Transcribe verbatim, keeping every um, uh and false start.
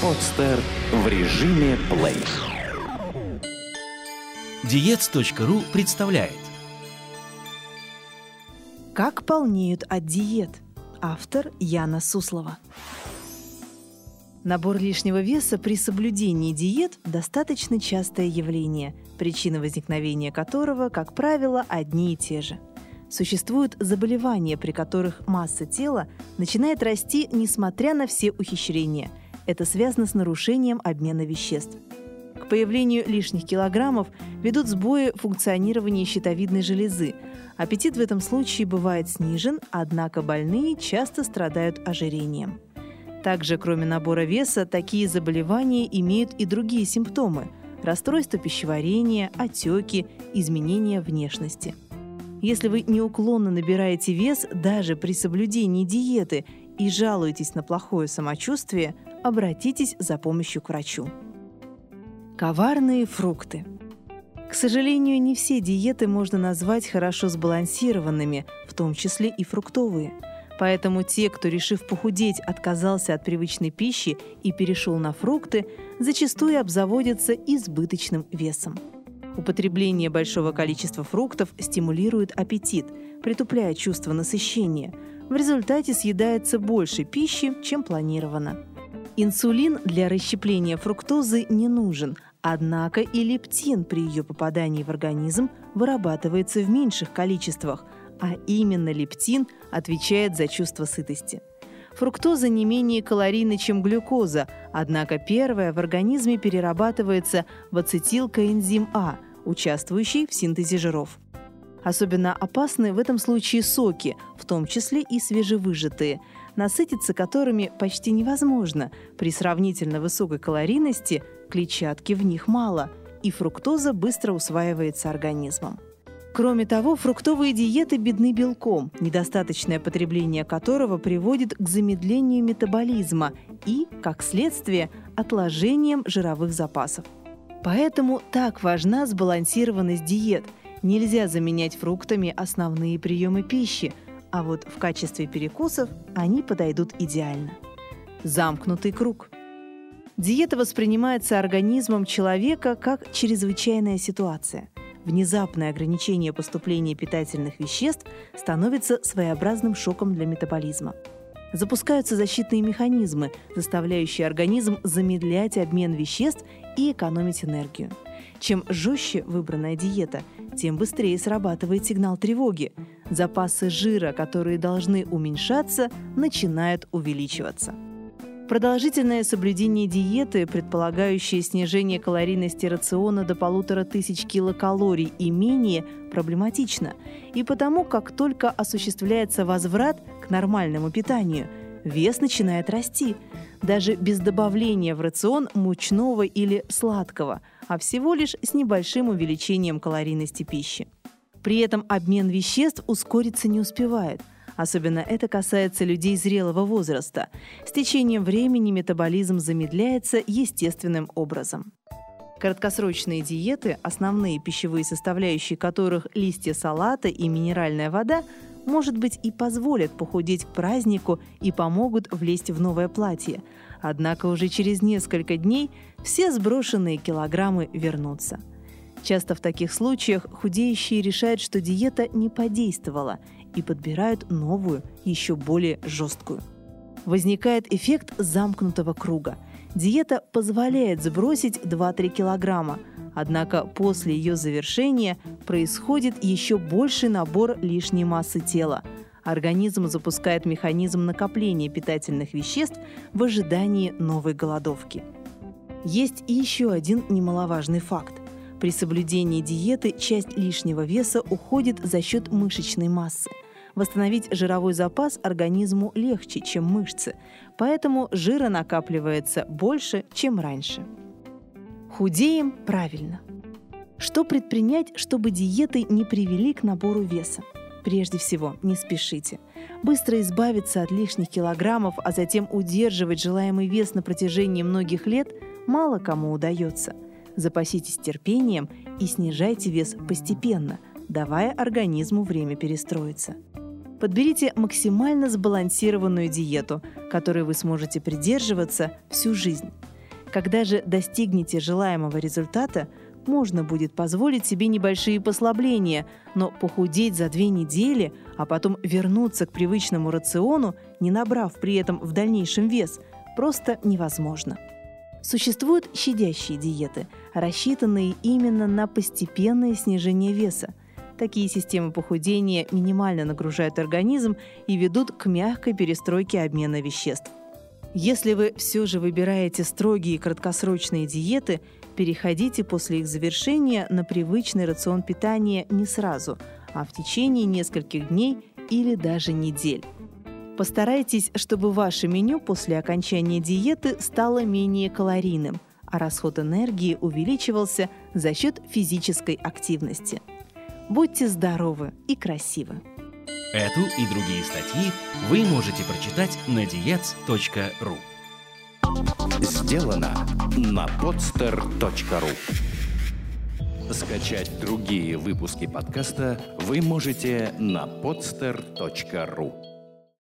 Спотстер в режиме плей. Диетс точка ру представляет. Как полнеют от диет. Автор Яна Суслова. Набор лишнего веса при соблюдении диет – достаточно частое явление, причины возникновения которого, как правило, одни и те же. Существуют заболевания, при которых масса тела начинает расти, несмотря на все ухищрения. Это связано с нарушением обмена веществ. К появлению лишних килограммов ведут сбои функционирования щитовидной железы. Аппетит в этом случае бывает снижен, однако больные часто страдают ожирением. Также, кроме набора веса, такие заболевания имеют и другие симптомы – расстройство пищеварения, отеки, изменения внешности. Если вы неуклонно набираете вес даже при соблюдении диеты и жалуетесь на плохое самочувствие, обратитесь за помощью к врачу. Коварные фрукты. К сожалению, не все диеты можно назвать хорошо сбалансированными, в том числе и фруктовые. Поэтому те, кто, решив похудеть, отказался от привычной пищи и перешел на фрукты, зачастую обзаводятся избыточным весом. Употребление большого количества фруктов стимулирует аппетит, притупляя чувство насыщения. В результате съедается больше пищи, чем планировано. Инсулин для расщепления фруктозы не нужен, однако и лептин при ее попадании в организм вырабатывается в меньших количествах, а именно лептин отвечает за чувство сытости. Фруктоза не менее калорийна, чем глюкоза, однако первая в организме перерабатывается в ацетилкоэнзим А, участвующий в синтезе жиров. Особенно опасны в этом случае соки, в том числе и свежевыжатые, насытиться которыми почти невозможно. При сравнительно высокой калорийности клетчатки в них мало, и фруктоза быстро усваивается организмом. Кроме того, фруктовые диеты бедны белком, недостаточное потребление которого приводит к замедлению метаболизма и, как следствие, отложениям жировых запасов. Поэтому так важна сбалансированность диет. Нельзя заменять фруктами основные приемы пищи, а вот в качестве перекусов они подойдут идеально. Замкнутый круг. Диета воспринимается организмом человека как чрезвычайная ситуация. Внезапное ограничение поступления питательных веществ становится своеобразным шоком для метаболизма. Запускаются защитные механизмы, заставляющие организм замедлять обмен веществ и экономить энергию. Чем жестче выбранная диета, тем быстрее срабатывает сигнал тревоги. Запасы жира, которые должны уменьшаться, начинают увеличиваться. Продолжительное соблюдение диеты, предполагающее снижение калорийности рациона до полутора тысяч килокалорий и менее, проблематично. И потому, как только осуществляется возврат к нормальному питанию, вес начинает расти. Даже без добавления в рацион мучного или сладкого, а всего лишь с небольшим увеличением калорийности пищи. При этом обмен веществ ускориться не успевает. Особенно это касается людей зрелого возраста. С течением времени метаболизм замедляется естественным образом. Краткосрочные диеты, основные пищевые составляющие которых листья салата и минеральная вода, может быть, и позволят похудеть к празднику и помогут влезть в новое платье. Однако уже через несколько дней все сброшенные килограммы вернутся. Часто в таких случаях худеющие решают, что диета не подействовала, и подбирают новую, еще более жесткую. Возникает эффект замкнутого круга. Диета позволяет сбросить два-три килограмма, однако после ее завершения происходит еще больший набор лишней массы тела. Организм запускает механизм накопления питательных веществ в ожидании новой голодовки. Есть и еще один немаловажный факт. При соблюдении диеты часть лишнего веса уходит за счет мышечной массы. Восстановить жировой запас организму легче, чем мышцы, поэтому жира накапливается больше, чем раньше. Худеем правильно. Что предпринять, чтобы диеты не привели к набору веса? Прежде всего, не спешите. Быстро избавиться от лишних килограммов, а затем удерживать желаемый вес на протяжении многих лет мало кому удается. Запаситесь терпением и снижайте вес постепенно, давая организму время перестроиться. Подберите максимально сбалансированную диету, которой вы сможете придерживаться всю жизнь. Когда же достигнете желаемого результата, можно будет позволить себе небольшие послабления, но похудеть за две недели, а потом вернуться к привычному рациону, не набрав при этом в дальнейшем вес, просто невозможно. Существуют щадящие диеты, рассчитанные именно на постепенное снижение веса. Такие системы похудения минимально нагружают организм и ведут к мягкой перестройке обмена веществ. Если вы все же выбираете строгие краткосрочные диеты, переходите после их завершения на привычный рацион питания не сразу, а в течение нескольких дней или даже недель. Постарайтесь, чтобы ваше меню после окончания диеты стало менее калорийным, а расход энергии увеличивался за счет физической активности. Будьте здоровы и красивы! Эту и другие статьи вы можете прочитать на диетс точка ру. Сделано на подстер точка ру. Скачать другие выпуски подкаста вы можете на подстер точка ру.